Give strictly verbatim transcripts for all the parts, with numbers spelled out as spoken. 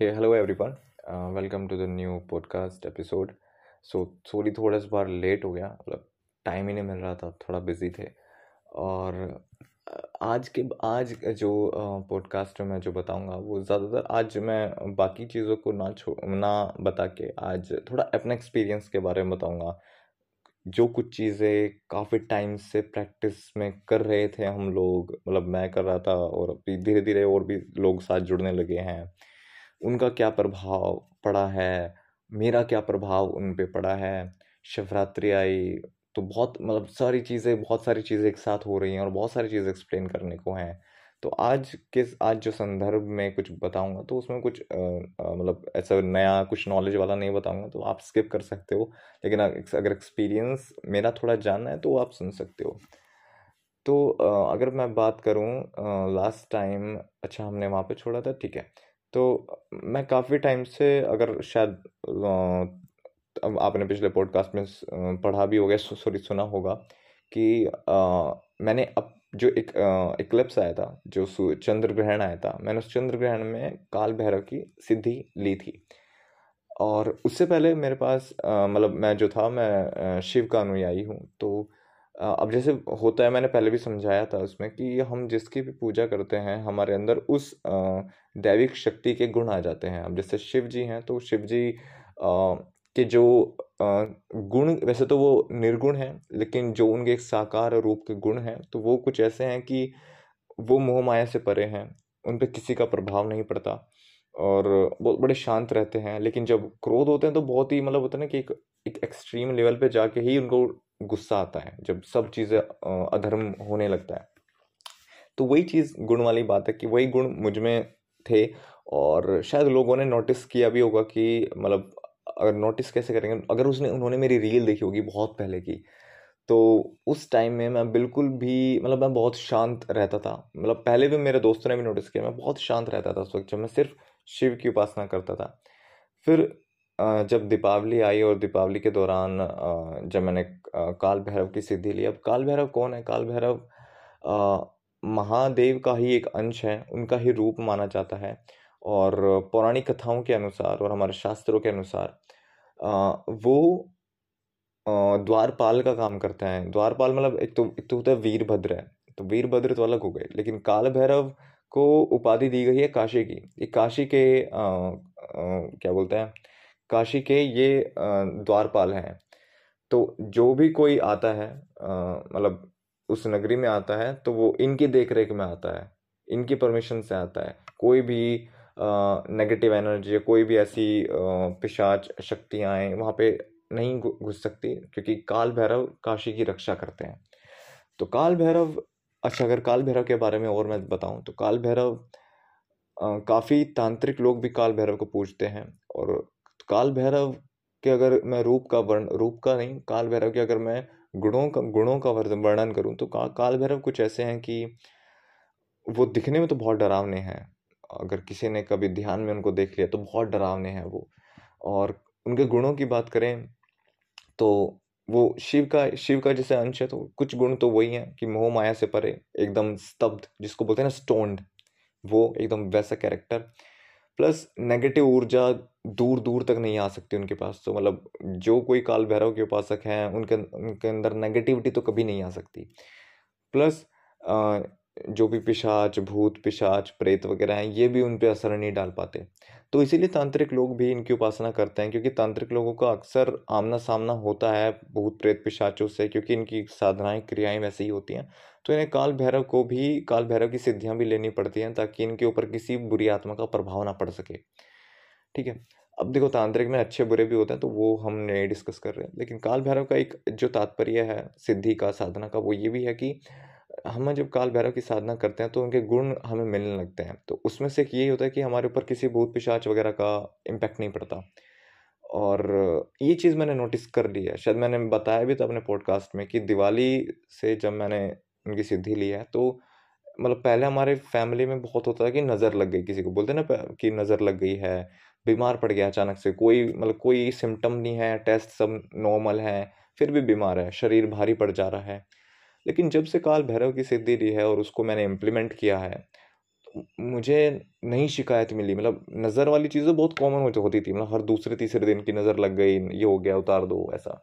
Hey hello everyone, welcome to the new podcast episode. So sorry थोड़ा इस बार late हो गया, मतलब टाइम ही नहीं मिल रहा था, थोड़ा बिजी थे। और आज के आज जो पॉडकास्ट में जो बताऊंगा वो ज़्यादातर आज मैं बाकी चीज़ों को ना छो ना बता के आज थोड़ा अपने एक्सपीरियंस के बारे में बताऊंगा। जो कुछ चीज़ें काफ़ी टाइम से प्रैक्टिस में कर रहे थे हम लोग, मतलब मैं कर रहा था और अभी धीरे धीरे और भी लोग साथ जुड़ने लगे हैं, उनका क्या प्रभाव पड़ा है, मेरा क्या प्रभाव उन पे पड़ा है। शिवरात्रि आई तो बहुत मतलब सारी चीज़ें बहुत सारी चीज़ें एक साथ हो रही हैं और बहुत सारी चीज़ें एक्सप्लेन करने को हैं। तो आज किस आज जो संदर्भ में कुछ बताऊंगा तो उसमें कुछ मतलब ऐसा नया कुछ नॉलेज वाला नहीं बताऊंगा, तो आप स्किप कर सकते हो। लेकिन अगर एक्सपीरियंस मेरा थोड़ा जानना है तो आप सुन सकते हो। तो आ, अगर मैं बात करूँ लास्ट टाइम, अच्छा हमने वहाँ पर छोड़ा था, ठीक है। तो मैं काफ़ी टाइम से, अगर शायद आपने पिछले पॉडकास्ट में पढ़ा भी होगा, सॉरी सुना होगा कि आ, मैंने अब जो एक इक्लिप्स आया था, जो चंद्र ग्रहण आया था, मैंने उस चंद्र ग्रहण में काल भैरव की सिद्धि ली थी। और उससे पहले मेरे पास मतलब मैं जो था मैं शिव का अनुयायी हूँ। तो अब जैसे होता है, मैंने पहले भी समझाया था उसमें कि हम जिसकी भी पूजा करते हैं हमारे अंदर उस दैविक शक्ति के गुण आ जाते हैं। अब जैसे शिव जी हैं तो शिव जी के जो गुण, वैसे तो वो निर्गुण हैं, लेकिन जो उनके एक साकार रूप के गुण हैं तो वो कुछ ऐसे हैं कि वो मोहमाया से परे हैं, उन पे किसी का प्रभाव नहीं पड़ता और बहुत बड़े शांत रहते हैं। लेकिन जब क्रोध होते हैं तो बहुत ही मतलब होता है ना कि एक एक एक्सट्रीम लेवल पे जाके ही उनको गुस्सा आता है, जब सब चीज़ें अधर्म होने लगता है। तो वही चीज़ गुण वाली बात है कि वही गुण मुझ में थे। और शायद लोगों ने नोटिस किया भी होगा कि मतलब अगर नोटिस कैसे करेंगे, अगर उसने उन्होंने मेरी रील देखी होगी बहुत पहले की, तो उस टाइम में मैं बिल्कुल भी मतलब मैं बहुत शांत रहता था। मतलब पहले भी मेरे दोस्तों ने भी नोटिस किया मैं बहुत शांत रहता था उस वक्त, जब मैं सिर्फ शिव की उपासना करता था। फिर जब दीपावली आई और दीपावली के दौरान जब मैंने काल भैरव की सिद्धि ली। अब काल भैरव कौन है? काल भैरव महादेव का ही एक अंश है, उनका ही रूप माना जाता है। और पौराणिक कथाओं के अनुसार और हमारे शास्त्रों के अनुसार वो द्वारपाल का काम करते हैं। द्वारपाल मतलब एक तो एक तो होता है वीरभद्र है, तो वीरभद्र तो अलग हो गए, लेकिन काल भैरव को उपाधि दी गई है काशी की। ये काशी के आ, आ, क्या बोलते हैं, काशी के ये आ, द्वारपाल हैं। तो जो भी कोई आता है मतलब उस नगरी में आता है तो वो इनकी देखरेख में आता है, इनकी परमिशन से आता है। कोई भी नेगेटिव एनर्जी, कोई भी ऐसी पिशाच शक्तियाँ वहाँ पे नहीं घुस सकती, क्योंकि काल भैरव काशी की रक्षा करते हैं। तो काल भैरव, अच्छा अगर काल भैरव के बारे में और मैं बताऊँ तो काल भैरव काफ़ी तांत्रिक लोग भी काल भैरव को पूजते हैं। और काल भैरव के अगर मैं रूप का वर्ण रूप का नहीं काल भैरव के अगर मैं गुणों का गुणों का वर्णन करूँ तो का, काल भैरव कुछ ऐसे हैं कि वो दिखने में तो बहुत डरावने हैं। अगर किसी ने कभी ध्यान में उनको देख लिया तो बहुत डरावने हैं वो। और उनके गुणों की बात करें तो वो शिव का शिव का जैसे अंश है, तो कुछ गुण तो वही हैं कि मोह माया से परे, एकदम स्तब्ध, जिसको बोलते हैं ना स्टोन्ड, वो एकदम वैसा कैरेक्टर। प्लस नेगेटिव ऊर्जा दूर दूर तक नहीं आ सकती उनके पास। तो मतलब जो कोई काल भैरव के उपासक हैं उनके उनके अंदर नेगेटिविटी तो कभी नहीं आ सकती। प्लस आ, जो भी पिशाच, भूत पिशाच, प्रेत वगैरह हैं, ये भी उन पे असर नहीं डाल पाते। तो इसीलिए तांत्रिक लोग भी इनकी उपासना करते हैं, क्योंकि तांत्रिक लोगों का अक्सर आमना सामना होता है भूत प्रेत पिशाचों से, क्योंकि इनकी साधनाएं क्रियाएं वैसे ही होती हैं। तो इन्हें काल भैरव को भी काल भैरव की सिद्धियां भी लेनी पड़ती हैं ताकि इनके ऊपर किसी बुरी आत्मा का प्रभाव ना पड़ सके, ठीक है। अब देखो तांत्रिक में अच्छे बुरे भी होते हैं, तो वो हम नहीं डिस्कस कर रहे हैं। लेकिन काल भैरव का एक जो तात्पर्य है सिद्धि का, साधना का, वो ये भी है कि हम जब काल भैरव की साधना करते हैं तो उनके गुण हमें मिलने लगते हैं। तो उसमें से यही होता है कि हमारे ऊपर किसी भूत पिशाच वगैरह का इम्पैक्ट नहीं पड़ता। और ये चीज़ मैंने नोटिस कर ली है, शायद मैंने बताया भी था अपने पॉडकास्ट में कि दिवाली से जब मैंने उनकी सिद्धि ली है तो मतलब पहले हमारे फैमिली में बहुत होता था कि नज़र लग गई किसी को, बोलते ना कि नज़र लग गई है, बीमार पड़ गया अचानक से, कोई मतलब कोई सिम्टम नहीं है, टेस्ट सब नॉर्मल है, फिर भी बीमार है, शरीर भारी पड़ जा रहा है। लेकिन जब से काल भैरव की सिद्धि दी है और उसको मैंने इम्प्लीमेंट किया है, मुझे नहीं शिकायत मिली। मतलब नज़र वाली चीज़ें बहुत कॉमन होती थी, मतलब हर दूसरे तीसरे दिन की नज़र लग गई, ये हो गया उतार दो ऐसा।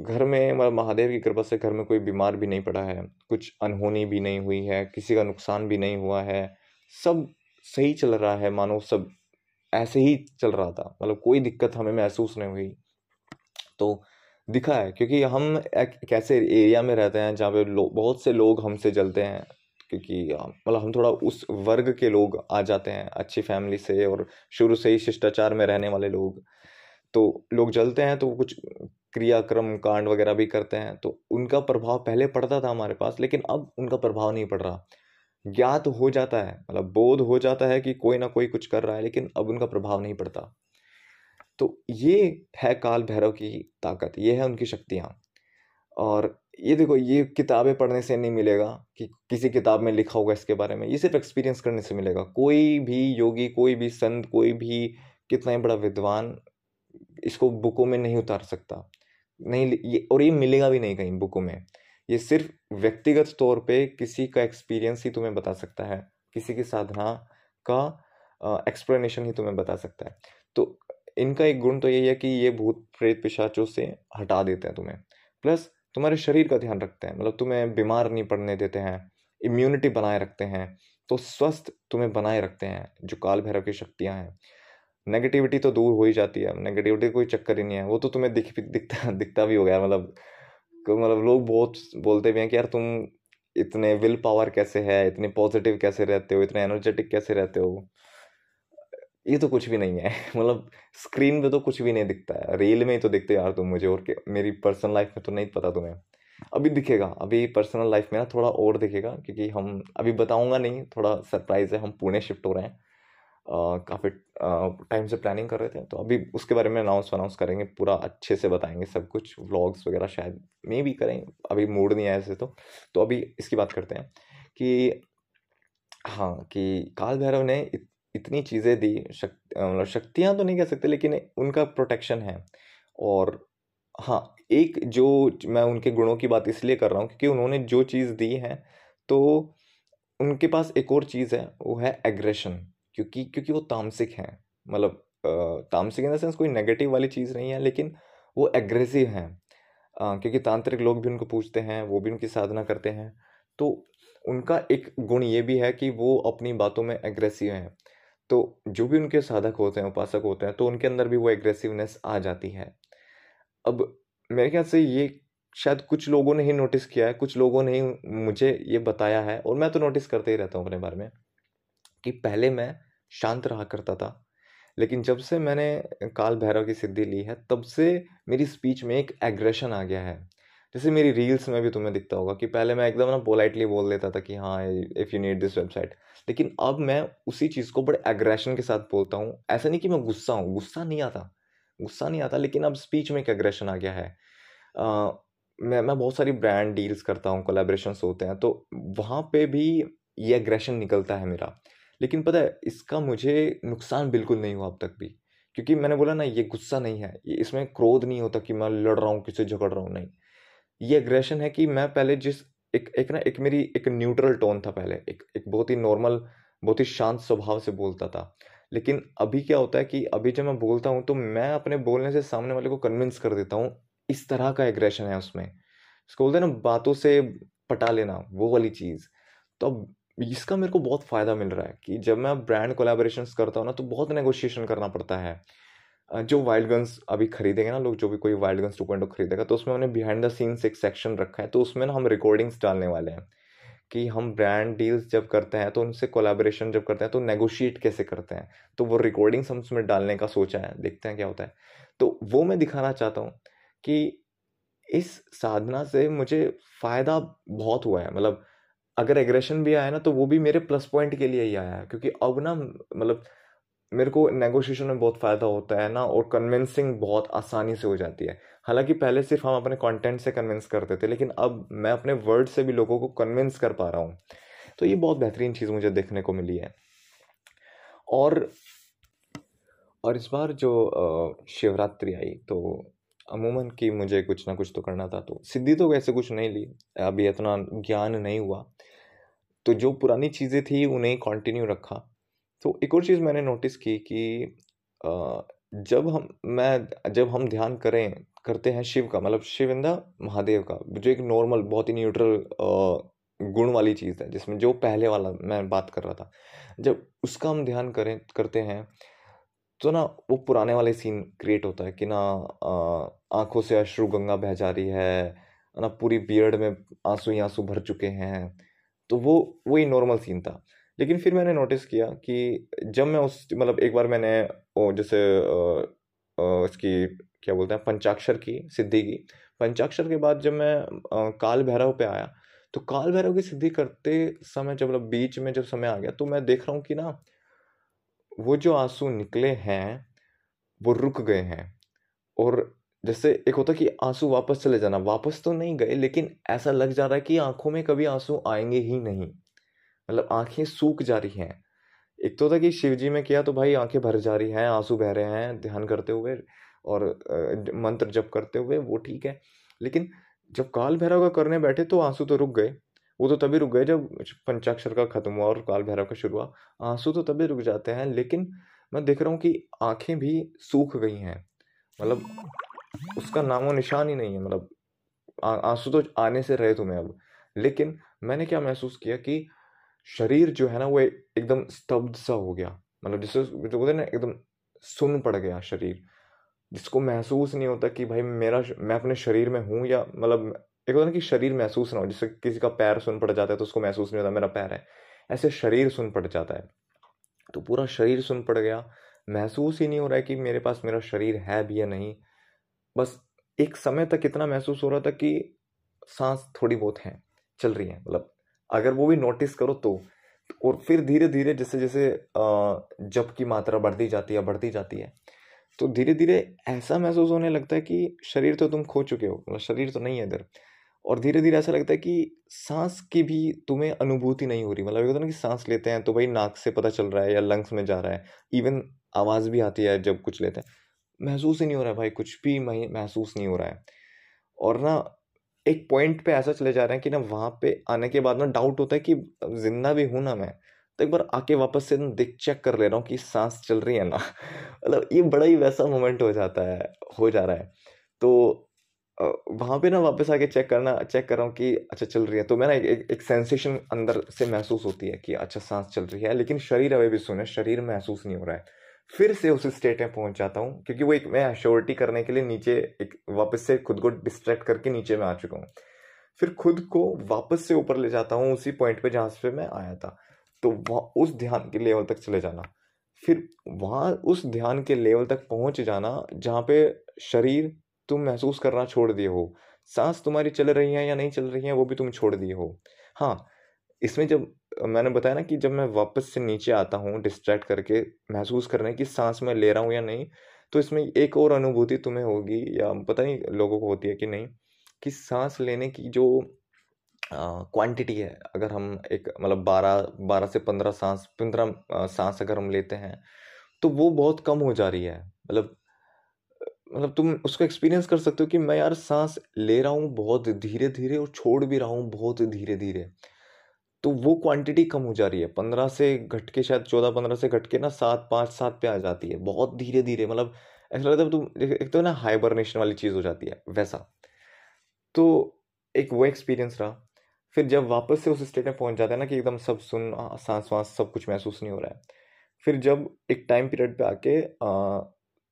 घर में मतलब महादेव की कृपा से घर में कोई बीमार भी नहीं पड़ा है, कुछ अनहोनी भी नहीं हुई है, किसी का नुकसान भी नहीं हुआ है, सब सही चल रहा है, मानो सब ऐसे ही चल रहा था। मतलब कोई दिक्कत हमें महसूस नहीं हुई। तो दिखा है क्योंकि हम एक कैसे एरिया में रहते हैं जहाँ पे बहुत से लोग हमसे जलते हैं, क्योंकि मतलब हम थोड़ा उस वर्ग के लोग आ जाते हैं, अच्छी फैमिली से और शुरू से ही शिष्टाचार में रहने वाले लोग। तो लोग जलते हैं तो कुछ क्रियाक्रम कांड वगैरह भी करते हैं, तो उनका प्रभाव पहले पड़ता था हमारे पास, लेकिन अब उनका प्रभाव नहीं पड़ रहा। ज्ञात हो जाता है, मतलब बोध हो जाता है कि कोई ना कोई कुछ कर रहा है, लेकिन अब उनका प्रभाव नहीं पड़ता। तो ये है काल भैरव की ताकत, ये है उनकी शक्तियाँ। और ये देखो, ये किताबें पढ़ने से नहीं मिलेगा कि किसी किताब में लिखा होगा इसके बारे में, ये सिर्फ एक्सपीरियंस करने से मिलेगा। कोई भी योगी, कोई भी संत, कोई भी कितना ही बड़ा विद्वान इसको बुकों में नहीं उतार सकता, नहीं ये, और ये मिलेगा भी नहीं कहीं बुकों में। ये सिर्फ व्यक्तिगत तौर पे किसी का एक्सपीरियंस ही तुम्हें बता सकता है, किसी की साधना का एक्सप्लेनेशन ही तुम्हें बता सकता है। तो इनका एक गुण तो यही है कि ये भूत प्रेत पिशाचों से हटा देते हैं तुम्हें, प्लस तुम्हारे शरीर का ध्यान रखते हैं, मतलब तुम्हें बीमार नहीं पड़ने देते हैं, इम्यूनिटी बनाए रखते हैं, तो स्वस्थ तुम्हें बनाए रखते हैं जो काल भैरव की शक्तियाँ हैं। नेगेटिविटी तो दूर हो ही जाती है, नेगेटिविटी कोई चक्कर ही नहीं है, वो तो तुम्हें दिख दिखता दिखता भी हो गया। मतलब मतलब लोग बहुत बोलते भी हैं कि यार तुम इतने विल पावर कैसे है, इतने पॉजिटिव कैसे रहते हो, इतने एनर्जेटिक कैसे रहते हो। ये तो कुछ भी नहीं है, मतलब स्क्रीन पे तो कुछ भी नहीं दिखता है, रील में ही तो दिखते यार तुम मुझे, और के मेरी पर्सनल लाइफ में तो नहीं पता तुम्हें, अभी दिखेगा, अभी पर्सनल लाइफ में ना थोड़ा और दिखेगा, क्योंकि हम अभी बताऊंगा नहीं, थोड़ा सरप्राइज़ है। हम पुणे शिफ्ट हो रहे हैं, काफ़ी टाइम से प्लानिंग कर रहे थे, तो अभी उसके बारे में अनाउंस अनाउंस करेंगे, पूरा अच्छे से बताएंगे सब कुछ, व्लॉग्स वगैरह शायद मे भी करें, अभी मूड नहीं आया ऐसे। तो तो अभी इसकी बात करते हैं कि हाँ, कि काल भैरव ने इत, इतनी चीज़ें दी, शक्ति मतलब शक्तियाँ तो नहीं कह सकते, लेकिन उनका प्रोटेक्शन है। और हाँ, एक जो मैं उनके गुणों की बात इसलिए कर रहा हूँ क्योंकि उन्होंने जो चीज़ दी है, तो उनके पास एक और चीज़ है, वो है एग्रेशन। क्योंकि क्योंकि वो तामसिक हैं, मतलब तामसिक इन द सेंस कोई नेगेटिव वाली चीज़ नहीं है, लेकिन वो एग्रेसिव हैं। क्योंकि तांत्रिक लोग भी उनको पूछते हैं, वो भी उनकी साधना करते हैं, तो उनका एक गुण ये भी है कि वो अपनी बातों में एग्रेसिव हैं। तो जो भी उनके साधक होते हैं, उपासक होते हैं, तो उनके अंदर भी वो एग्रेसिवनेस आ जाती है। अब मेरे ख्याल से ये शायद कुछ लोगों ने ही नोटिस किया है, कुछ लोगों ने ही मुझे ये बताया है, और मैं तो नोटिस करते ही रहता हूँ अपने बारे में कि पहले मैं शांत रहा करता था, लेकिन जब से मैंने काल भैरव की सिद्धि ली है, तब से मेरी स्पीच में एक एग्रेशन आ गया है। जैसे मेरी रील्स में भी तुम्हें दिखता होगा कि पहले मैं एकदम ना पोलाइटली बोल देता था कि हाँ if you need this website, लेकिन अब मैं उसी चीज़ को बड़े एग्रेशन के साथ बोलता हूँ। ऐसा नहीं कि मैं गुस्सा हूँ, गुस्सा नहीं आता, गुस्सा नहीं आता, लेकिन अब स्पीच में एक एग्रेशन आ गया है। आ, मैं मैं बहुत सारी ब्रांड डील्स करता हूँ, कोलैबोरेशंस होते हैं, तो वहाँ पर भी ये एग्रेशन निकलता है मेरा। लेकिन पता है, इसका मुझे नुकसान बिल्कुल नहीं हुआ अब तक भी, क्योंकि मैंने बोला ना ये गुस्सा नहीं है, ये इसमें क्रोध नहीं होता कि मैं लड़ रहा हूँ, किसी झगड़ रहा हूँ, नहीं। ये एग्रेशन है कि मैं पहले जिस एक एक ना एक मेरी एक न्यूट्रल टोन था, पहले एक एक बहुत ही नॉर्मल, बहुत ही शांत स्वभाव से बोलता था, लेकिन अभी क्या होता है कि अभी जब मैं बोलता हूँ तो मैं अपने बोलने से सामने वाले को कन्विंस कर देता हूँ। इस तरह का एग्रेशन है उसमें, इसको बोलते हैं ना बातों से पटा लेना, वो वाली चीज़। तो अब इसका मेरे को बहुत फ़ायदा मिल रहा है कि जब मैं ब्रांड कोलैबोरेशंस करता हूँ ना, तो बहुत नेगोशिएशन करना पड़ता है। जो वाइल्ड गन्स अभी खरीदेंगे ना लोग, जो भी कोई wild guns two point O खरीदेगा, तो उसमें हमने बिहाइंड द सीन्स एक सेक्शन रखा है, तो उसमें ना हम रिकॉर्डिंग्स डालने वाले हैं कि हम ब्रांड डील्स जब करते हैं, तो उनसे कोलैबोरेशन जब करते हैं, तो नेगोशिएट कैसे करते हैं, तो वो रिकॉर्डिंग्स हम उसमें डालने का सोचा है, देखते हैं क्या होता है। तो वो मैं दिखाना चाहता हूँ कि इस साधना से मुझे फ़ायदा बहुत हुआ है। मतलब अगर एग्रेशन भी आया ना, तो वो भी मेरे प्लस पॉइंट के लिए ही आया है, क्योंकि अब ना मतलब मेरे को नेगोशिएशन में बहुत फ़ायदा होता है ना, और कन्विंसिंग बहुत आसानी से हो जाती है। हालांकि पहले सिर्फ हम अपने कंटेंट से कन्विंस करते थे, लेकिन अब मैं अपने वर्ड से भी लोगों को कन्विंस कर पा रहा हूँ, तो ये बहुत बेहतरीन चीज़ मुझे देखने को मिली है। और और इस बार जो शिवरात्रि आई, तो अमूमन कि मुझे कुछ ना कुछ तो करना था, तो सिद्धि तो वैसे कुछ नहीं ली, अभी इतना ज्ञान नहीं हुआ, तो जो पुरानी चीज़ें थी उन्हें कंटिन्यू रखा। तो एक और चीज़ मैंने नोटिस की कि जब हम मैं जब हम ध्यान करें करते हैं शिव का, मतलब शिव इन द महादेव का, जो एक नॉर्मल बहुत ही न्यूट्रल गुण वाली चीज़ है, जिसमें जो पहले वाला मैं बात कर रहा था, जब उसका हम ध्यान करें करते हैं तो ना वो पुराने वाले सीन क्रिएट होता है कि ना आंखों से अश्रु गंगा बह जा रही है ना, पूरी बियर्ड में आंसू ही आंसू भर चुके हैं। तो वो वही नॉर्मल सीन था। लेकिन फिर मैंने नोटिस किया कि जब मैं उस मतलब एक बार मैंने वो जैसे इसकी क्या बोलते हैं पंचाक्षर की सिद्धि की, पंचाक्षर के बाद जब मैं आ, काल भैरव पे आया, तो काल भैरव की सिद्धि करते समय जब मतलब बीच में जब समय आ गया तो मैं देख रहा हूँ कि ना वो जो आंसू निकले हैं वो रुक गए हैं। और जैसे एक होता कि आंसू वापस चले जाना, वापस तो नहीं गए लेकिन ऐसा लग जा रहा है कि आंखों में कभी आंसू आएंगे ही नहीं, मतलब आंखें सूख जा रही हैं। एक तो था कि शिवजी में किया तो भाई आंखें भर जा रही हैं, आंसू बह रहे हैं ध्यान करते हुए और मंत्र जप करते हुए, वो ठीक है। लेकिन जब काल भैरव का करने बैठे तो आंसू तो रुक गए, वो तो तभी रुक गए जब पंचाक्षर का खत्म हुआ और काल भैरव का शुरू हुआ, आंसू तो तभी रुक जाते हैं। लेकिन मैं देख रहा हूँ कि आंखें भी सूख गई हैं, मतलब उसका नामो निशान ही नहीं है, मतलब आंसू तो आने से रहे तुम्हें अब। लेकिन मैंने क्या महसूस किया कि शरीर जो है ना वो एकदम स्तब्ध सा हो गया, मतलब जिससे जो बोलते हैं ना एकदम सुन पड़ गया शरीर, जिसको महसूस नहीं होता कि भाई मेरा मैं अपने शरीर में हूँ, या मतलब एक होता ना कि शरीर महसूस ना हो, जैसे किसी का पैर सुन पड़ जाता है तो उसको महसूस नहीं होता मेरा पैर है, ऐसे शरीर सुन पड़ जाता है। तो पूरा शरीर सुन पड़ गया, महसूस ही नहीं हो रहा है कि मेरे पास मेरा शरीर है भी या नहीं। बस एक समय तक इतना महसूस हो रहा था कि सांस थोड़ी बहुत है चल रही है, मतलब अगर वो भी नोटिस करो तो। और फिर धीरे धीरे जैसे जैसे जप की मात्रा बढ़ती जाती है बढ़ती जाती है तो धीरे धीरे ऐसा महसूस होने लगता है कि शरीर तो तुम खो चुके हो, मतलब शरीर तो नहीं है इधर। और धीरे धीरे ऐसा लगता है कि सांस की भी तुम्हें अनुभूति नहीं हो रही, मतलब ये होता है ना कि सांस लेते हैं तो भाई नाक से पता चल रहा है या लंग्स में जा रहा है, इवन आवाज़ भी आती है जब कुछ लेते हैं, महसूस ही नहीं हो रहा है भाई, कुछ भी महसूस नहीं हो रहा है। और ना एक पॉइंट पे ऐसा चले जा रहे हैं कि ना वहाँ पे आने के बाद ना डाउट होता है कि जिंदा भी हूँ ना मैं, तो एक बार आके वापस से देख चेक कर ले रहा हूँ कि सांस चल रही है ना, मतलब ये बड़ा ही वैसा मोमेंट हो जाता है हो जा रहा है। तो वहाँ पे ना वापस आके चेक करना चेक कर रहा हूँ कि अच्छा चल रही है, तो मैं ना एक, एक सेंसेशन अंदर से महसूस होती है कि अच्छा सांस चल रही है, लेकिन शरीर अभी भी सुने शरीर महसूस नहीं हो रहा है। फिर से उस स्टेट में पहुंच जाता हूँ, क्योंकि वो एक मैं अश्योरिटी करने के लिए नीचे एक वापस से खुद को डिस्ट्रैक्ट करके नीचे में आ चुका हूँ। फिर खुद को वापस से ऊपर ले जाता हूँ उसी पॉइंट पे जहाँ से मैं आया था, तो वहाँ उस ध्यान के लेवल तक चले जाना, फिर वहाँ उस ध्यान के लेवल तक पहुँच जाना जहाँ पे शरीर तुम महसूस करना छोड़ दिए हो, सांस तुम्हारी चल रही है या नहीं चल रही है वो भी तुम छोड़ दिए हो। हाँ, इसमें जब मैंने बताया ना कि जब मैं वापस से नीचे आता हूँ डिस्ट्रैक्ट करके महसूस करने की सांस मैं ले रहा हूँ या नहीं, तो इसमें एक और अनुभूति तुम्हें होगी या पता नहीं लोगों को होती है कि नहीं, कि सांस लेने की जो क्वांटिटी है, अगर हम एक मतलब बारह बारह से पंद्रह सांस पंद्रह सांस अगर हम लेते हैं तो वो बहुत कम हो जा रही है। मतलब मतलब तुम उसको एक्सपीरियंस कर सकते हो कि मैं यार सांस ले रहा हूँ बहुत धीरे धीरे और छोड़ भी रहा हूँ बहुत धीरे धीरे, तो वो क्वांटिटी कम हो जा रही है, पंद्रह से घट के शायद चौदह पंद्रह से घट के ना सात पाँच सात पे आ जाती है बहुत धीरे धीरे। मतलब ऐसा लगता है तुम एक तो ना हाइबरनेशन वाली चीज़ हो जाती है वैसा, तो एक वो एक्सपीरियंस रहा। फिर जब वापस से उस स्टेट में पहुंच जाता है ना कि एकदम सब सुन सांस वांस सब कुछ महसूस नहीं हो रहा है, फिर जब एक टाइम पीरियड पर आके आ,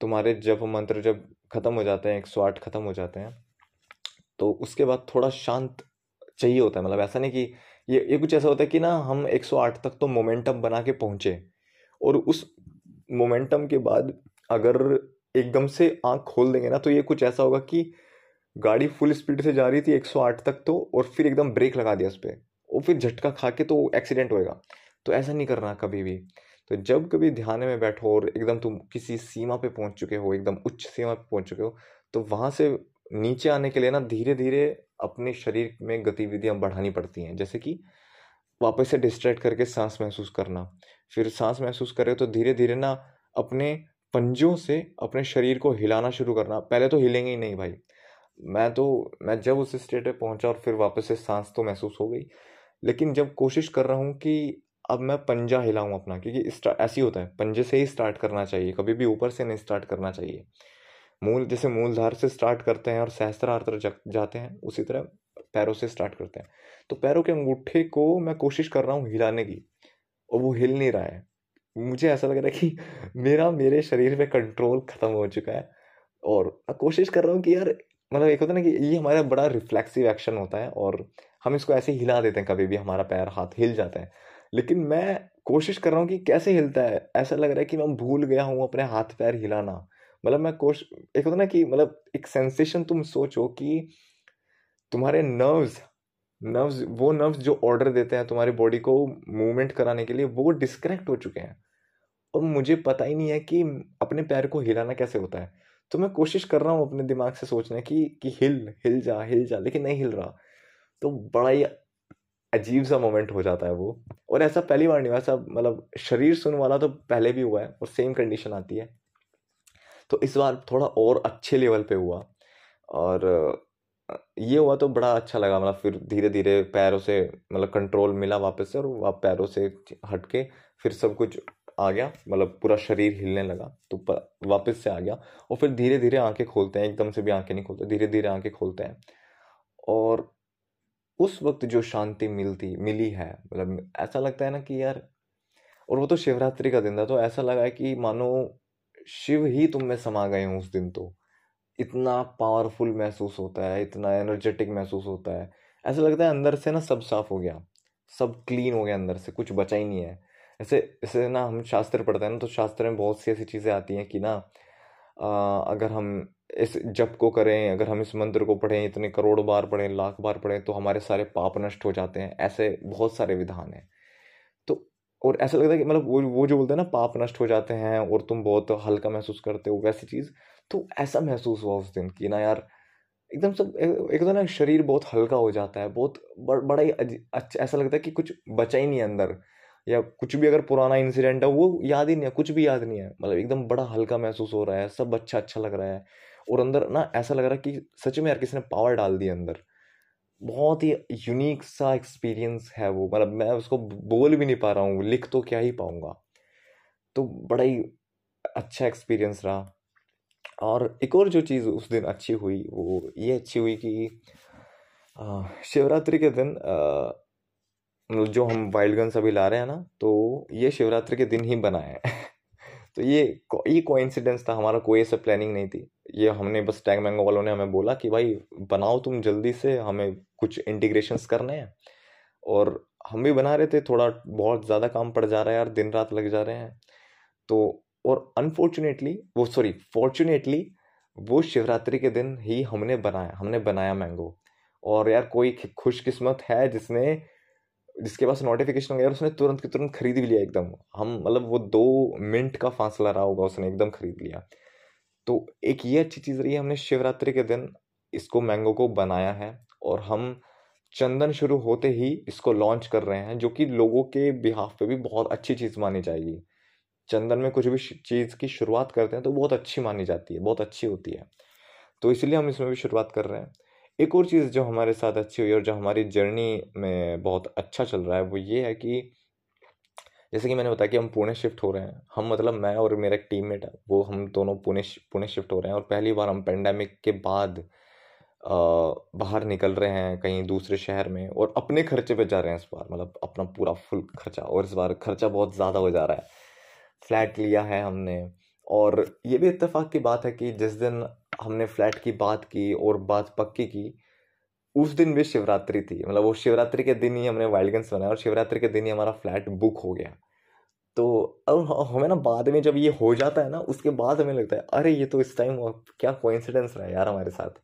तुम्हारे जब मंत्र जब खत्म हो जाते हैं एक सौ आठ खत्म हो जाते हैं तो उसके बाद थोड़ा शांत चाहिए होता है। मतलब ऐसा नहीं कि ये ये कुछ ऐसा होता है कि ना हम एक सौ आठ तक तो मोमेंटम बना के पहुंचे और उस मोमेंटम के बाद अगर एकदम से आँख खोल देंगे ना तो ये कुछ ऐसा होगा कि गाड़ी फुल स्पीड से जा रही थी एक सौ आठ तक तो, और फिर एकदम ब्रेक लगा दिया उस पर और फिर झटका खा के तो एक्सीडेंट होएगा। तो ऐसा नहीं करना कभी भी। तो जब कभी ध्यान में बैठो और एकदम तुम किसी सीमा पर पहुँच चुके हो, एकदम उच्च सीमा पर पहुँच चुके हो, तो वहाँ से नीचे आने के लिए ना धीरे धीरे अपने शरीर में गतिविधियां बढ़ानी पड़ती हैं, जैसे कि वापस से डिस्ट्रैक्ट करके सांस महसूस करना, फिर सांस महसूस करे तो धीरे धीरे ना अपने पंजों से अपने शरीर को हिलाना शुरू करना। पहले तो हिलेंगे ही नहीं भाई, मैं तो मैं जब उस स्टेट पे पहुंचा और फिर वापस से सांस तो महसूस हो गई, लेकिन जब कोशिश कर रहा हूँ कि अब मैं पंजा हिलाऊँ अपना, क्योंकि ऐसे होता है, पंजे से ही स्टार्ट करना चाहिए, कभी भी ऊपर से नहीं स्टार्ट करना चाहिए। मूल जैसे मूलधार से स्टार्ट करते हैं और सहस्त्रार्थ जाते हैं, उसी तरह पैरों से स्टार्ट करते हैं। तो पैरों के अंगूठे को मैं कोशिश कर रहा हूँ हिलाने की और वो हिल नहीं रहा है। मुझे ऐसा लग रहा है कि मेरा मेरे शरीर पे कंट्रोल ख़त्म हो चुका है। और कोशिश कर रहा हूँ कि यार मतलब एक होता है ना कि ये हमारा बड़ा रिफ्लेक्सिव एक्शन होता है और हम इसको ऐसे हिला देते हैं, कभी भी हमारा पैर हाथ हिल जाता है। लेकिन मैं कोशिश कर रहा हूँ कि कैसे हिलता है, ऐसा लग रहा है कि मैं भूल गया हूँ अपने हाथ पैर हिलाना। मतलब मैं कोश एक होता ना कि मतलब एक सेंसेशन, तुम सोचो कि तुम्हारे नर्व्स नर्व्स वो नर्व्स जो ऑर्डर देते हैं तुम्हारी बॉडी को मूवमेंट कराने के लिए, वो डिस्कनेक्ट हो चुके हैं और मुझे पता ही नहीं है कि अपने पैर को हिलाना कैसे होता है। तो मैं कोशिश कर रहा हूँ अपने दिमाग से सोचना कि कि हिल हिल जा हिल जा लेकिन नहीं हिल रहा। तो बड़ा ही अजीब सा मोमेंट हो जाता है वो। और ऐसा पहली बार नहीं हुआ, ऐसा मतलब शरीर सुन वाला तो पहले भी हुआ है और सेम कंडीशन आती है, तो इस बार थोड़ा और अच्छे लेवल पे हुआ और ये हुआ तो बड़ा अच्छा लगा। मतलब फिर धीरे धीरे पैरों से मतलब कंट्रोल मिला वापस से और वह पैरों से हट के फिर सब कुछ आ गया, मतलब पूरा शरीर हिलने लगा तो वापस से आ गया। और फिर धीरे धीरे आंखें खोलते हैं, एकदम से भी आंखें नहीं खोलते, धीरे धीरे आंखें खोलते हैं। और उस वक्त जो शांति मिलती मिली है, मतलब ऐसा लगता है ना कि यार, और वो तो शिवरात्रि का दिन था तो ऐसा लगा है कि मानो शिव ही तुम में समा गए हो उस दिन। तो इतना पावरफुल महसूस होता है, इतना एनर्जेटिक महसूस होता है, ऐसा लगता है अंदर से ना सब साफ हो गया, सब क्लीन हो गया, अंदर से कुछ बचा ही नहीं है। ऐसे ऐसे ना हम शास्त्र पढ़ते हैं ना, तो शास्त्र में बहुत सी ऐसी चीज़ें आती हैं कि ना आ, अगर हम इस जप को करें, अगर हम इस मंत्र को पढ़ें, इतने करोड़ बार पढ़ें, लाख बार पढ़ें, तो हमारे सारे पाप नष्ट हो जाते हैं, ऐसे बहुत सारे विधान हैं। और ऐसा लगता है कि मतलब वो वो जो बोलते हैं ना पाप नष्ट हो जाते हैं और तुम बहुत हल्का महसूस करते हो, वैसी चीज़। तो ऐसा महसूस हुआ उस दिन कि ना यार एकदम सब एकदम ना शरीर बहुत हल्का हो जाता है, बहुत बड़ा ही अच्छा ऐसा लगता है कि कुछ बचा ही नहीं है अंदर, या कुछ भी अगर पुराना इंसिडेंट है वो याद ही नहीं है, कुछ भी याद नहीं है। मतलब एकदम बड़ा हल्का महसूस हो रहा है, सब अच्छा अच्छा लग रहा है और अंदर ना ऐसा लग रहा है कि सच में यार किसी ने पावर डाल दी अंदर। बहुत ही यूनिक सा एक्सपीरियंस है वो, मतलब मैं उसको बोल भी नहीं पा रहा हूँ, लिख तो क्या ही पाऊँगा। तो बड़ा ही अच्छा एक्सपीरियंस रहा। और एक और जो चीज़ उस दिन अच्छी हुई वो ये अच्छी हुई कि शिवरात्रि के दिन आ, जो हम वाइल्ड गन्स अभी ला रहे हैं ना, तो ये शिवरात्रि के दिन ही बना है तो ये ये कोइंसिडेंस था, हमारा कोई ऐसा प्लानिंग नहीं थी। ये हमने बस टैग मैंगो वालों ने हमें बोला कि भाई बनाओ तुम जल्दी से, हमें कुछ इंटीग्रेशंस करने हैं। और हम भी बना रहे थे, थोड़ा बहुत ज़्यादा काम पड़ जा रहा है यार, दिन रात लग जा रहे हैं। तो और अनफॉर्चुनेटली वो सॉरी फॉर्चुनेटली वो शिवरात्रि के दिन ही हमने बनाया हमने बनाया मैंगो। और यार कोई खुशकिस्मत है जिसने जिसके पास नोटिफिकेशन गया उसने तुरंत के तुरंत खरीद भी लिया एकदम। हम मतलब वो दो मिनट का फासला रहा होगा, उसने एकदम खरीद लिया। तो एक ये अच्छी चीज़ रही है, हमने शिवरात्रि के दिन इसको मैंगो को बनाया है और हम चंदन शुरू होते ही इसको लॉन्च कर रहे हैं, जो कि लोगों के बिहाफ पे भी बहुत अच्छी चीज़ मानी जाएगी। चंदन में कुछ भी चीज़ की शुरुआत करते हैं तो बहुत अच्छी मानी जाती है, बहुत अच्छी होती है, तो इसलिए हम इसमें भी शुरुआत कर रहे हैं। एक और चीज़ जो हमारे साथ अच्छी हुई और जो हमारी जर्नी में बहुत अच्छा चल रहा है वो ये है कि जैसे कि मैंने बताया कि हम पुणे शिफ्ट हो रहे हैं। हम मतलब मैं और मेरा एक टीममेट है वो हम दोनों पुणे पुणे शिफ्ट हो रहे हैं और पहली बार हम पेंडेमिक के बाद आ, बाहर निकल रहे हैं कहीं दूसरे शहर में और अपने खर्चे पे जा रहे हैं इस बार, मतलब अपना पूरा फुल खर्चा। और इस बार खर्चा बहुत ज़्यादा हो जा रहा है, फ्लैट लिया है हमने। और ये भी इत्तेफाक की बात है कि जिस दिन हमने फ्लैट की बात की और बात पक्की की उस दिन भी शिवरात्रि थी, मतलब वो शिवरात्रि के दिन ही हमने वाइल्ड गन्स बनाया और शिवरात्रि के दिन ही हमारा फ्लैट बुक हो गया। तो अब हमें ना बाद में जब ये हो जाता है ना उसके बाद हमें लगता है अरे ये तो इस टाइम क्या कोइंसिडेंस रहा है यार हमारे साथ।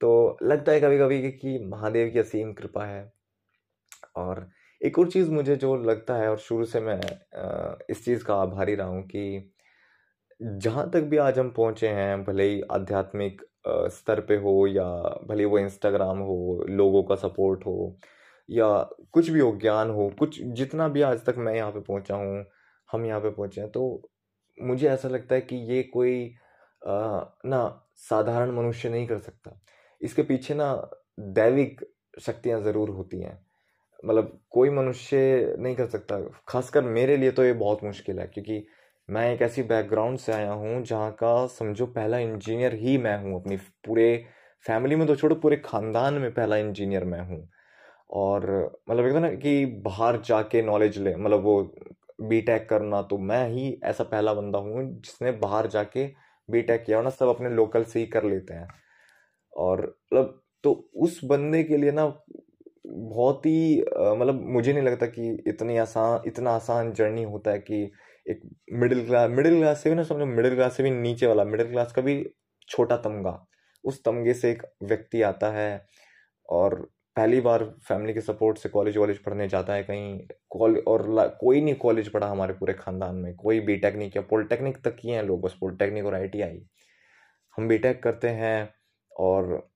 तो लगता है कभी कभी कि महादेव की असीम कृपा है। और एक और चीज़ मुझे जो लगता है और शुरू से मैं इस चीज़ का आभारी रहा हूँ कि जहाँ तक भी आज हम पहुँचे हैं, भले ही आध्यात्मिक स्तर पे हो या भले वो इंस्टाग्राम हो, लोगों का सपोर्ट हो या कुछ भी हो, ज्ञान हो, कुछ जितना भी आज तक मैं यहाँ पे पहुँचा हूँ, हम यहाँ पे पहुँचे हैं, तो मुझे ऐसा लगता है कि ये कोई आ, ना साधारण मनुष्य नहीं कर सकता। इसके पीछे ना दैविक शक्तियाँ ज़रूर होती हैं, मतलब कोई मनुष्य नहीं कर सकता। खासकर मेरे लिए तो ये बहुत मुश्किल है, क्योंकि मैं एक ऐसी बैकग्राउंड से आया हूँ जहाँ का समझो पहला इंजीनियर ही मैं हूँ। अपनी पूरे फैमिली में तो छोड़ो, पूरे खानदान में पहला इंजीनियर मैं हूँ। और मतलब एक ना कि बाहर जाके नॉलेज ले, मतलब वो बीटेक करना, तो मैं ही ऐसा पहला बंदा हूँ जिसने बाहर जाके बीटेक किया, वरना सब अपने लोकल से ही कर लेते हैं। और मतलब तो उस बंदे के लिए ना बहुत ही मतलब मुझे नहीं लगता कि इतनी आसान इतना आसान जर्नी होता है कि एक मिडिल क्लास मिडिल क्लास से भी ना समझो मिडिल क्लास से भी नीचे वाला, मिडिल क्लास का भी छोटा तमगा, उस तमगे से एक व्यक्ति आता है और पहली बार फैमिली के सपोर्ट से कॉलेज वॉलेज पढ़ने जाता है कहीं कॉल और कोई नहीं कॉलेज पढ़ा हमारे पूरे खानदान में, कोई बीटेक नहीं किया। पॉलिटेक्निक तक किए हैं लोग, बस पॉलिटेक्निक और आई टी आई। हम बीटेक करते हैं और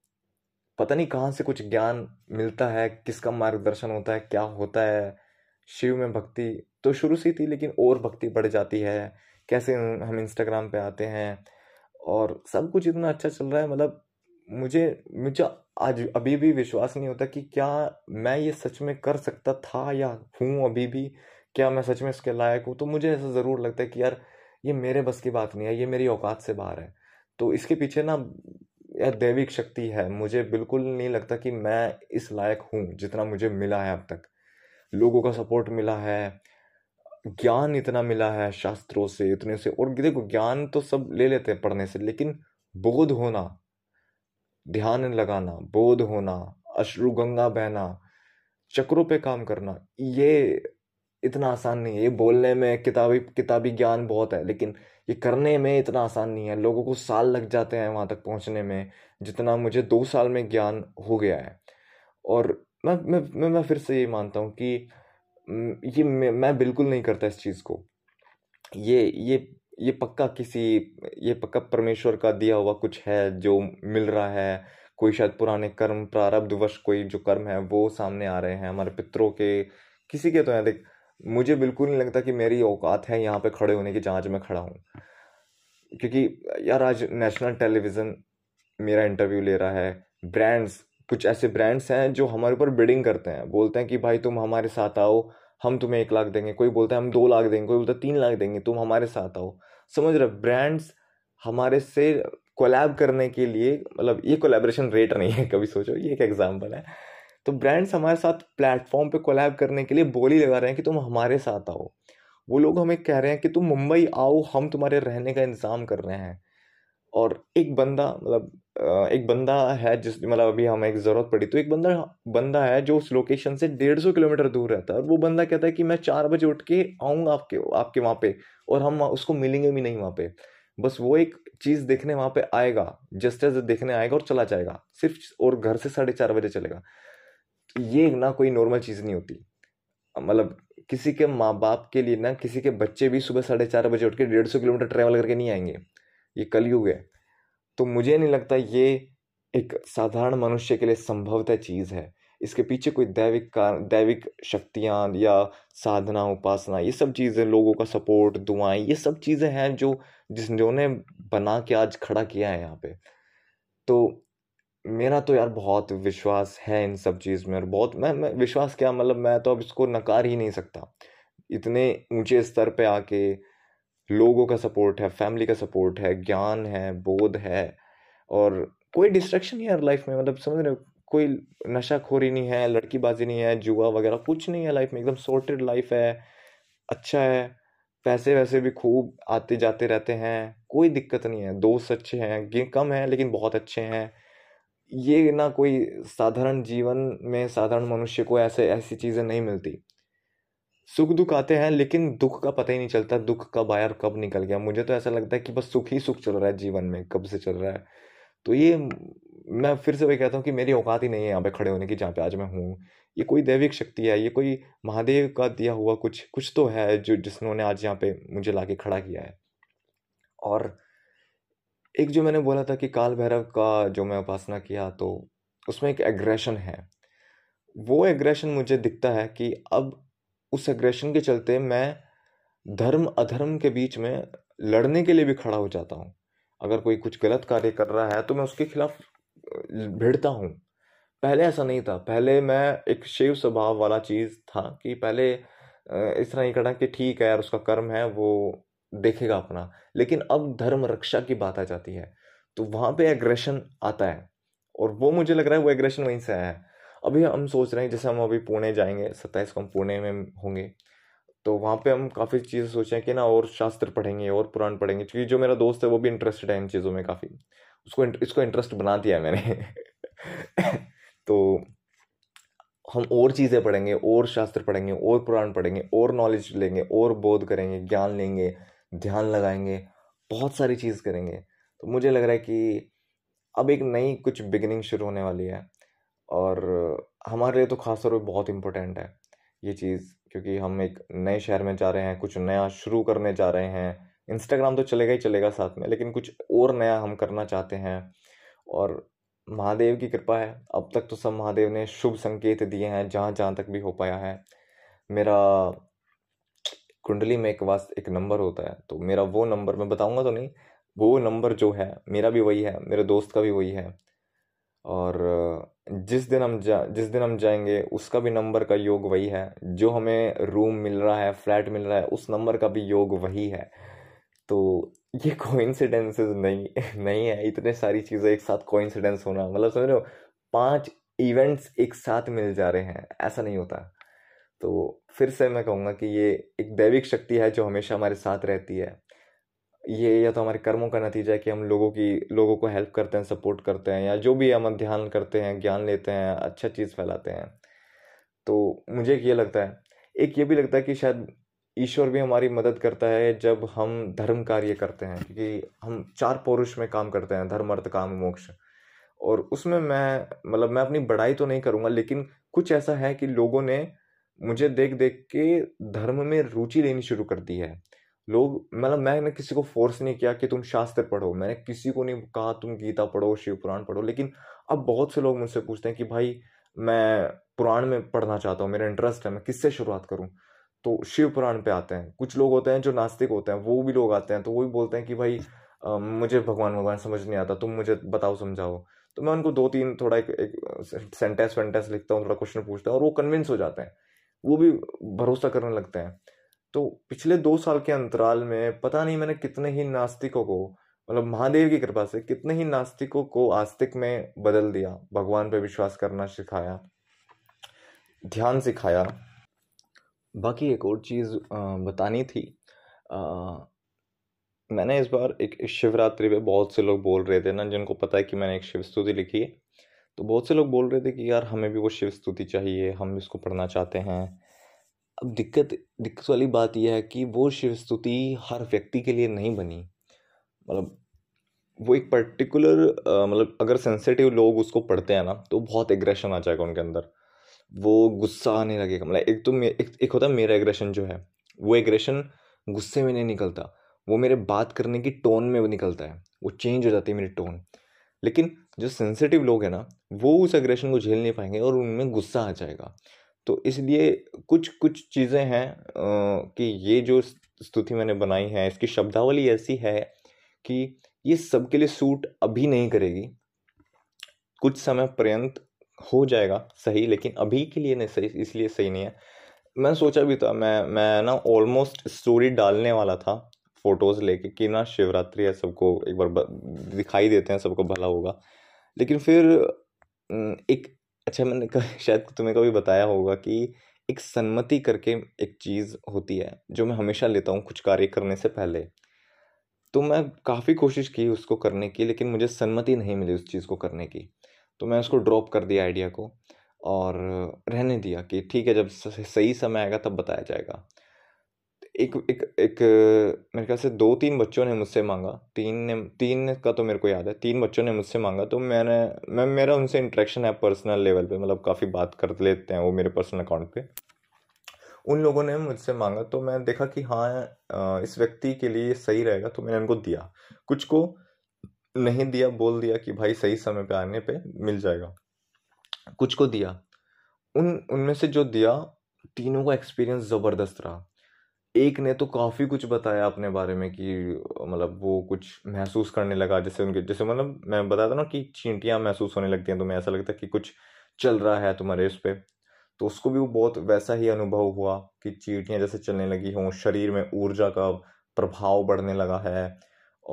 पता नहीं कहाँ से कुछ ज्ञान मिलता है, किसका मार्गदर्शन होता है, क्या होता है। शिव में भक्ति तो शुरू से थी, लेकिन और भक्ति बढ़ जाती है। कैसे हम इंस्टाग्राम पे आते हैं और सब कुछ इतना अच्छा चल रहा है। मतलब मुझे मुझे आज अभी भी विश्वास नहीं होता कि क्या मैं ये सच में कर सकता था या हूँ अभी भी, क्या मैं सच में इसके लायक हूँ। तो मुझे ऐसा ज़रूर लगता है कि यार ये मेरे बस की बात नहीं है, ये मेरी औकात से बाहर है। तो इसके पीछे ना यह दैविक शक्ति है। मुझे बिल्कुल नहीं लगता कि मैं इस लायक हूँ, जितना मुझे मिला है अब तक। लोगों का सपोर्ट मिला है, ज्ञान इतना मिला है शास्त्रों से, इतने से। और देखो ज्ञान तो सब ले लेते हैं पढ़ने से, लेकिन बोध होना, ध्यान लगाना, बोध होना, अश्रु गंगा बहना, चक्रों पे काम करना, ये इतना आसान नहीं है। ये बोलने में किताबी किताबी ज्ञान बहुत है, लेकिन ये करने में इतना आसान नहीं है। लोगों को साल लग जाते हैं वहाँ तक पहुँचने में, जितना मुझे दो साल में ज्ञान हो गया है। और मैं मैं मैं, मैं फिर से ये मानता हूँ कि ये मैं, मैं बिल्कुल नहीं करता इस चीज़ को। ये ये ये पक्का किसी ये पक्का परमेश्वर का दिया हुआ कुछ है जो मिल रहा है। कोई शायद पुराने कर्म प्रारब्धवश कोई जो कर्म है वो सामने आ रहे हैं, हमारे पितरों के किसी के। तो यहाँ देख, मुझे बिल्कुल नहीं लगता कि मेरी औकात है यहाँ पे खड़े होने की, जहाँ मैं खड़ा हूँ। क्योंकि यार आज नेशनल टेलीविज़न मेरा इंटरव्यू ले रहा है। ब्रांड्स, कुछ ऐसे ब्रांड्स हैं जो हमारे ऊपर बिडिंग करते हैं, बोलते हैं कि भाई तुम हमारे साथ आओ, हम तुम्हें एक लाख देंगे। कोई बोलता है हम दो लाख देंगे, कोई बोलता है तीन लाख देंगे, तुम हमारे साथ आओ। समझ रहे, ब्रांड्स हमारे से कोलैब करने के लिए, मतलब ये कोलैबोरेशन रेट नहीं है, कभी सोचो, ये एक एग्जाम्पल है। तो ब्रांड्स हमारे साथ प्लेटफॉर्म पे कोलैब करने के लिए बोली लगा रहे हैं कि तुम हमारे साथ आओ। वो लोग हमें कह रहे हैं कि तुम मुंबई आओ, हम तुम्हारे रहने का इंतज़ाम कर रहे हैं। और एक बंदा मतलब एक बंदा है जिस मतलब अभी हमें एक ज़रूरत पड़ी, तो एक बंदा बंदा है जो उस लोकेशन से डेढ़ सौ किलोमीटर दूर रहता है। और वो बंदा कहता है कि मैं चार बजे उठ के आऊँगा आपके आपके वहाँ पे, और हम उसको मिलेंगे भी नहीं वहाँ पे। बस वो एक चीज़ देखने वहाँ पे आएगा, जस्ट एज देखने आएगा और चला जाएगा सिर्फ, और घर से साढ़े चार बजे चलेगा। ये ना कोई नॉर्मल चीज़ नहीं होती। मतलब किसी के माँ बाप के लिए ना, किसी के बच्चे भी सुबह साढ़े चार बजे उठ के डेढ़ सौ किलोमीटर ट्रैवल करके नहीं आएंगे। ये कलयुग है। तो मुझे नहीं लगता ये एक साधारण मनुष्य के लिए संभवतः चीज़ है। इसके पीछे कोई दैविक कार दैविक शक्तियाँ या साधना उपासना, ये सब चीज़ें, लोगों का सपोर्ट, दुआएं, ये सब चीज़ें हैं जो जिस जिन्होंने बना के आज खड़ा किया है यहाँ पे। तो मेरा तो यार बहुत विश्वास है इन सब चीज़ में। और बहुत मैं, मैं विश्वास क्या, मतलब मैं तो अब इसको नकार ही नहीं सकता। इतने ऊंचे स्तर पे आके लोगों का सपोर्ट है, फैमिली का सपोर्ट है, ज्ञान है, बोध है, और कोई डिस्ट्रैक्शन नहीं है लाइफ में। मतलब समझ रहे हो, कोई नशाखोरी नहीं है, लड़कीबाजी नहीं है, जुआ वगैरह कुछ नहीं है लाइफ में। एकदम सॉर्टेड लाइफ है, अच्छा है। पैसे वैसे भी खूब आते जाते रहते हैं, कोई दिक्कत नहीं है। दोस्त अच्छे हैं, गेम कम है लेकिन बहुत अच्छे हैं। ये ना कोई साधारण जीवन में साधारण मनुष्य को ऐसे ऐसी चीज़ें नहीं मिलती। सुख दुख आते हैं लेकिन दुख का पता ही नहीं चलता, दुख कब आया और कब निकल गया। मुझे तो ऐसा लगता है कि बस सुख ही सुख चल रहा है जीवन में, कब से चल रहा है। तो ये मैं फिर से वही कहता हूँ कि मेरी औकात ही नहीं है यहाँ पे खड़े होने की, जहाँ पे आज मैं हूँ। ये कोई दैविक शक्ति है, ये कोई महादेव का दिया हुआ कुछ कुछ तो है जो जिसने आज यहाँ पे मुझे ला के खड़ा किया है। और एक जो मैंने बोला था कि काल भैरव का जो मैं उपासना किया, तो उसमें एक एग्रेशन है। वो एग्रेशन मुझे दिखता है कि अब उस एग्रेशन के चलते मैं धर्म अधर्म के बीच में लड़ने के लिए भी खड़ा हो जाता हूँ। अगर कोई कुछ गलत कार्य कर रहा है तो मैं उसके खिलाफ भिड़ता हूँ, पहले ऐसा नहीं था। पहले मैं एक शिव स्वभाव वाला चीज़ था कि पहले इस तरह ही करना कि ठीक है यार उसका कर्म है वो देखेगा अपना। लेकिन अब धर्म रक्षा की बात आ जाती है तो वहाँ पे एग्रेशन आता है और वो मुझे लग रहा है वो एग्रेशन वहीं से आया है। अभी हम सोच रहे हैं जैसे हम अभी पुणे जाएंगे, सत्ताईस को हम पुणे में होंगे तो वहाँ पे हम काफ़ी चीज़ें सोचें कि ना और शास्त्र पढ़ेंगे और पुराण पढ़ेंगे, क्योंकि जो मेरा दोस्त है वो भी इंटरेस्टेड है इन चीज़ों में काफ़ी, उसको इसको इंटरेस्ट बना दिया है मैंने तो हम और चीज़ें पढ़ेंगे और शास्त्र पढ़ेंगे और पुराण पढ़ेंगे और नॉलेज लेंगे और बोध करेंगे, ज्ञान लेंगे, ध्यान लगाएंगे, बहुत सारी चीज़ करेंगे। तो मुझे लग रहा है कि अब एक नई कुछ बिगिनिंग शुरू होने वाली है और हमारे लिए तो खास तौर पे बहुत इम्पोर्टेंट है ये चीज़, क्योंकि हम एक नए शहर में जा रहे हैं, कुछ नया शुरू करने जा रहे हैं। इंस्टाग्राम तो चलेगा ही चलेगा साथ में, लेकिन कुछ और नया हम करना चाहते हैं और महादेव की कृपा है अब तक तो सब महादेव ने शुभ संकेत दिए हैं जहाँ जहाँ तक भी हो पाया है। मेरा कुंडली में एक वास एक नंबर होता है तो मेरा वो नंबर मैं बताऊँगा तो नहीं, वो नंबर जो है मेरा भी वही है, मेरे दोस्त का भी वही है और जिस दिन हम जा जिस दिन हम जाएंगे उसका भी नंबर का योग वही है, जो हमें रूम मिल रहा है, फ्लैट मिल रहा है, उस नंबर का भी योग वही है। तो ये कोइंसिडेंसेस नहीं नहीं है, इतने सारी चीज़ें एक साथ कोइंसिडेंस होना, मतलब समझ रहे हो पांच इवेंट्स एक साथ मिल जा रहे हैं, ऐसा नहीं होता। तो फिर से मैं कहूँगा कि ये एक दैविक शक्ति है जो हमेशा हमारे साथ रहती है। ये या तो हमारे कर्मों का नतीजा है कि हम लोगों की लोगों को हेल्प करते हैं, सपोर्ट करते हैं, या जो भी हम ध्यान करते हैं, ज्ञान लेते हैं, अच्छा चीज़ फैलाते हैं। तो मुझे ये लगता है, एक ये भी लगता है कि शायद ईश्वर भी हमारी मदद करता है जब हम धर्म कार्य करते हैं, क्योंकि हम चार पौरुष में काम करते हैं, धर्म अर्थ काम मोक्ष। और उसमें मैं मतलब मैं अपनी बड़ाई तो नहीं करूँगा, लेकिन कुछ ऐसा है कि लोगों ने मुझे देख देख के धर्म में रुचि लेनी शुरू कर दी है। लोग मतलब मैंने किसी को फोर्स नहीं किया कि तुम शास्त्र पढ़ो, मैंने किसी को नहीं कहा तुम गीता पढ़ो, शिव पुराण पढ़ो, लेकिन अब बहुत से लोग मुझसे पूछते हैं कि भाई मैं पुराण में पढ़ना चाहता हूँ, मेरा इंटरेस्ट है, मैं किससे शुरुआत करूँ, तो शिव पुराण पे आते हैं। कुछ लोग होते हैं जो नास्तिक होते हैं, वो भी लोग आते हैं तो वो भी बोलते हैं कि भाई आ, मुझे भगवान भगवान समझ नहीं आता, तुम मुझे बताओ समझाओ। तो मैं उनको दो तीन थोड़ा एक, एक सेंटेंस वेंटेंस लिखता हूँ, थोड़ा क्वेश्चन पूछता हूँ और वो कन्विंस हो जाते हैं, वो भी भरोसा करने लगते हैं। तो पिछले दो साल के अंतराल में पता नहीं मैंने कितने ही नास्तिकों को, मतलब महादेव की कृपा से कितने ही नास्तिकों को आस्तिक में बदल दिया, भगवान पे विश्वास करना सिखाया, ध्यान सिखाया। बाकी एक और चीज़ बतानी थी, आ, मैंने इस बार एक, एक शिवरात्रि पे बहुत से लोग बोल रहे थे ना, जिनको पता है कि मैंने एक शिव स्तुति लिखी है, तो बहुत से लोग बोल रहे थे कि यार हमें भी वो शिव स्तुति चाहिए, हम इसको पढ़ना चाहते हैं। अब दिक्कत दिक्कत वाली बात यह है कि वो शिव स्तुति हर व्यक्ति के लिए नहीं बनी, मतलब वो एक पर्टिकुलर मतलब अगर सेंसिटिव लोग उसको पढ़ते हैं ना तो बहुत एग्रेशन आ जाएगा उनके अंदर, वो गुस्सा आने लगेगा। मतलब एक तो एक, एक होता है मेरा एग्रेशन जो है, वो एग्रेशन गुस्से में नहीं निकलता, वो मेरे बात करने की टोन में निकलता है, वो चेंज हो जाती है मेरी टोन। लेकिन जो सेंसिटिव लोग हैं ना वो उस एग्रेशन को झेल नहीं पाएंगे और उनमें गुस्सा आ जाएगा। तो इसलिए कुछ कुछ चीज़ें हैं कि ये जो स्तुति मैंने बनाई है इसकी शब्दावली ऐसी है कि ये सबके लिए सूट अभी नहीं करेगी, कुछ समय पर्यंत हो जाएगा सही, लेकिन अभी के लिए नहीं सही, इसलिए सही नहीं है। मैं सोचा भी था, मैं मैं ना ऑलमोस्ट स्टोरी डालने वाला था फोटोज़ लेके कि ना शिवरात्रि है, सबको एक बार दिखाई देते हैं, सबको भला होगा। लेकिन फिर एक अच्छा मैंने शायद तुम्हें कभी बताया होगा कि एक सन्मति करके एक चीज़ होती है जो मैं हमेशा लेता हूँ कुछ कार्य करने से पहले, तो मैं काफ़ी कोशिश की उसको करने की, लेकिन मुझे सन्मति नहीं मिली उस चीज़ को करने की, तो मैं उसको ड्रॉप कर दिया आइडिया को और रहने दिया कि ठीक है जब सही समय आएगा तब बताया जाएगा। एक एक एक मेरे ख्याल से दो तीन बच्चों ने मुझसे मांगा, तीन ने तीन का तो मेरे को याद है, तीन बच्चों ने मुझसे मांगा। तो मैंने मैं मेरा उनसे इंटरेक्शन है पर्सनल लेवल पे, मतलब काफ़ी बात कर लेते हैं वो मेरे पर्सनल अकाउंट पे। उन लोगों ने मुझसे मांगा तो मैं देखा कि हाँ इस व्यक्ति के लिए सही रहेगा, तो मैंने उनको दिया, कुछ को नहीं दिया, बोल दिया कि भाई सही समय पर आने पर मिल जाएगा, कुछ को दिया। उन उनमें से जो दिया तीनों का एक्सपीरियंस ज़बरदस्त रहा। एक ने तो काफ़ी कुछ बताया अपने बारे में कि मतलब वो कुछ महसूस करने लगा, जैसे उनके जैसे मतलब मैं बताता ना कि चींटियाँ महसूस होने लगती हैं, तो मैं ऐसा लगता है कि कुछ चल रहा है तुम्हारे इस पे, तो उसको भी वो बहुत वैसा ही अनुभव हुआ कि चींटियाँ जैसे चलने लगी हों, शरीर में ऊर्जा का प्रभाव बढ़ने लगा है।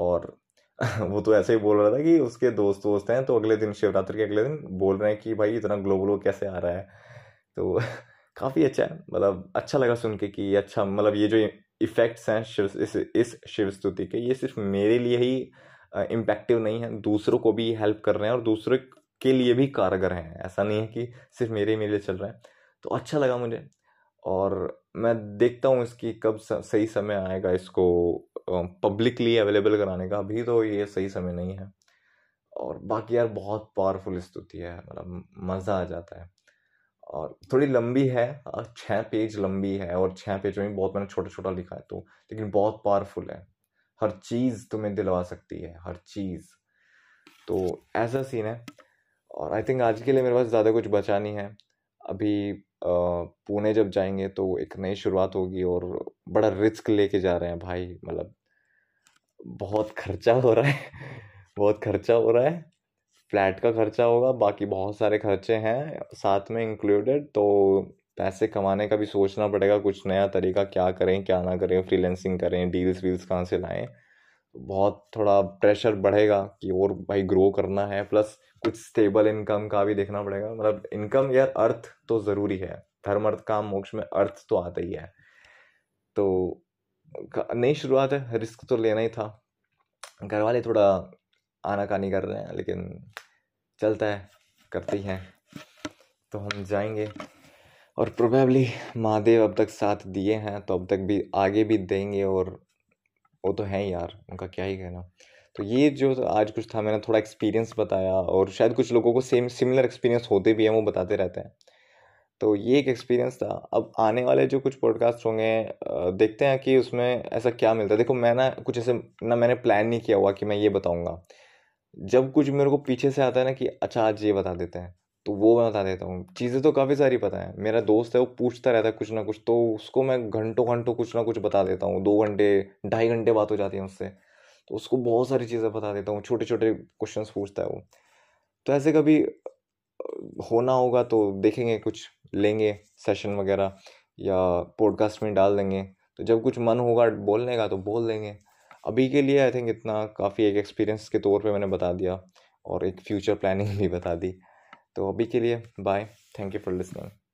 और वो तो ऐसे ही बोल रहा था कि उसके दोस्त दोस्त हैं, तो अगले दिन शिवरात्रि के अगले दिन बोल रहे हैं कि भाई इतना ग्लो ग्लो कैसे आ रहा है। तो काफ़ी अच्छा है, मतलब अच्छा लगा सुन के कि अच्छा, मतलब ये जो इफ़ेक्ट्स हैं शिव इस इस शिव स्तुति के, ये सिर्फ मेरे लिए ही इम्पैक्टिव नहीं है, दूसरों को भी हेल्प कर रहे हैं और दूसरों के लिए भी कारगर हैं। ऐसा नहीं है कि सिर्फ मेरे ही मेरे लिए चल रहा है। तो अच्छा लगा मुझे, और मैं देखता हूँ इसकी कब सही समय आएगा इसको पब्लिकली अवेलेबल कराने का। अभी तो ये सही समय नहीं है। और बाकी यार बहुत पावरफुल स्तुति है, मतलब मज़ा आ जाता है। और थोड़ी लंबी है, छः पेज लंबी है, और छः पेज में बहुत मैंने छोटा छोटा लिखा है, तो लेकिन बहुत पावरफुल है। हर चीज़ तुम्हें दिलवा सकती है, हर चीज़। तो ऐसा सीन है। और आई थिंक आज के लिए मेरे पास ज़्यादा कुछ बचा नहीं है। अभी पुणे जब जाएंगे तो एक नई शुरुआत होगी, और बड़ा रिस्क लेके जा रहे हैं भाई, मतलब बहुत खर्चा हो रहा है बहुत खर्चा हो रहा है। फ्लैट का खर्चा होगा, बाकी बहुत सारे खर्चे हैं साथ में इंक्लूडेड। तो पैसे कमाने का भी सोचना पड़ेगा, कुछ नया तरीका, क्या करें क्या ना करें, फ्रीलैंसिंग करें, डील्स वील्स कहाँ से लाएं। बहुत थोड़ा प्रेशर बढ़ेगा कि और भाई ग्रो करना है, प्लस कुछ स्टेबल इनकम का भी देखना पड़ेगा। मतलब इनकम यार अर्थ तो ज़रूरी है, धर्म अर्थ काम मोक्ष में अर्थ तो आता ही है। तो नई शुरुआत है, रिस्क तो लेना ही था। घर वाले थोड़ा आनाकानी कर रहे हैं, लेकिन चलता है, करती हैं। तो हम जाएंगे, और प्रोबेबली महादेव अब तक साथ दिए हैं तो अब तक भी आगे भी देंगे, और वो तो हैं यार, उनका क्या ही कहना। तो ये जो आज कुछ था, मैंने थोड़ा एक्सपीरियंस बताया, और शायद कुछ लोगों को सेम सिमिलर एक्सपीरियंस होते भी हैं, वो बताते रहते हैं। तो ये एक एक्सपीरियंस था। अब आने वाले जो कुछ पॉडकास्ट होंगे, देखते हैं कि उसमें ऐसा क्या मिलता है। देखो मैं ना कुछ ऐसे ना मैंने प्लान नहीं किया हुआ कि मैं ये बताऊँगा। जब कुछ मेरे को पीछे से आता है ना कि अच्छा आज ये बता देते हैं, तो वो मैं बता देता हूँ। चीज़ें तो काफ़ी सारी पता है। मेरा दोस्त है, वो पूछता रहता है कुछ ना कुछ, तो उसको मैं घंटों घंटों कुछ ना कुछ बता देता हूँ। दो घंटे ढाई घंटे बात हो जाती है उससे, तो उसको बहुत सारी चीज़ें बता देता हूँ। छोटे छोटे क्वेश्चंस पूछता है वो। तो ऐसे कभी होना होगा तो देखेंगे, कुछ लेंगे सेशन वगैरह या पॉडकास्ट में डाल देंगे। तो जब कुछ मन होगा बोलने का तो बोल देंगे। अभी के लिए आई थिंक इतना काफ़ी एक एक्सपीरियंस के तौर पे मैंने बता दिया, और एक फ्यूचर प्लानिंग भी बता दी। तो अभी के लिए bye, thank you for listening.